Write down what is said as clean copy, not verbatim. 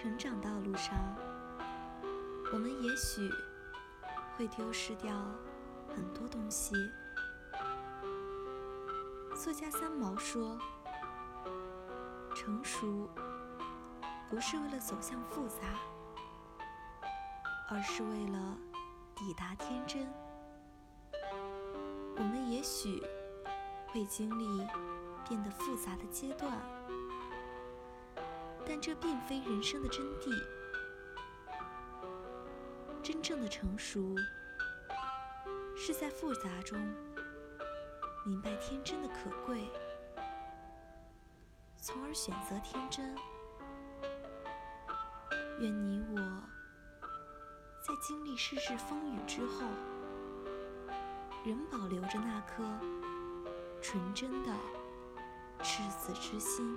成长道路上，我们也许会丢失掉很多东西。作家三毛说，成熟不是为了走向复杂，而是为了抵达天真。我们也许会经历变得复杂的阶段，但这并非人生的真谛。真正的成熟是在复杂中明白天真的可贵，从而选择天真。愿你我在经历世事风雨之后，仍保留着那颗纯真的赤子之心。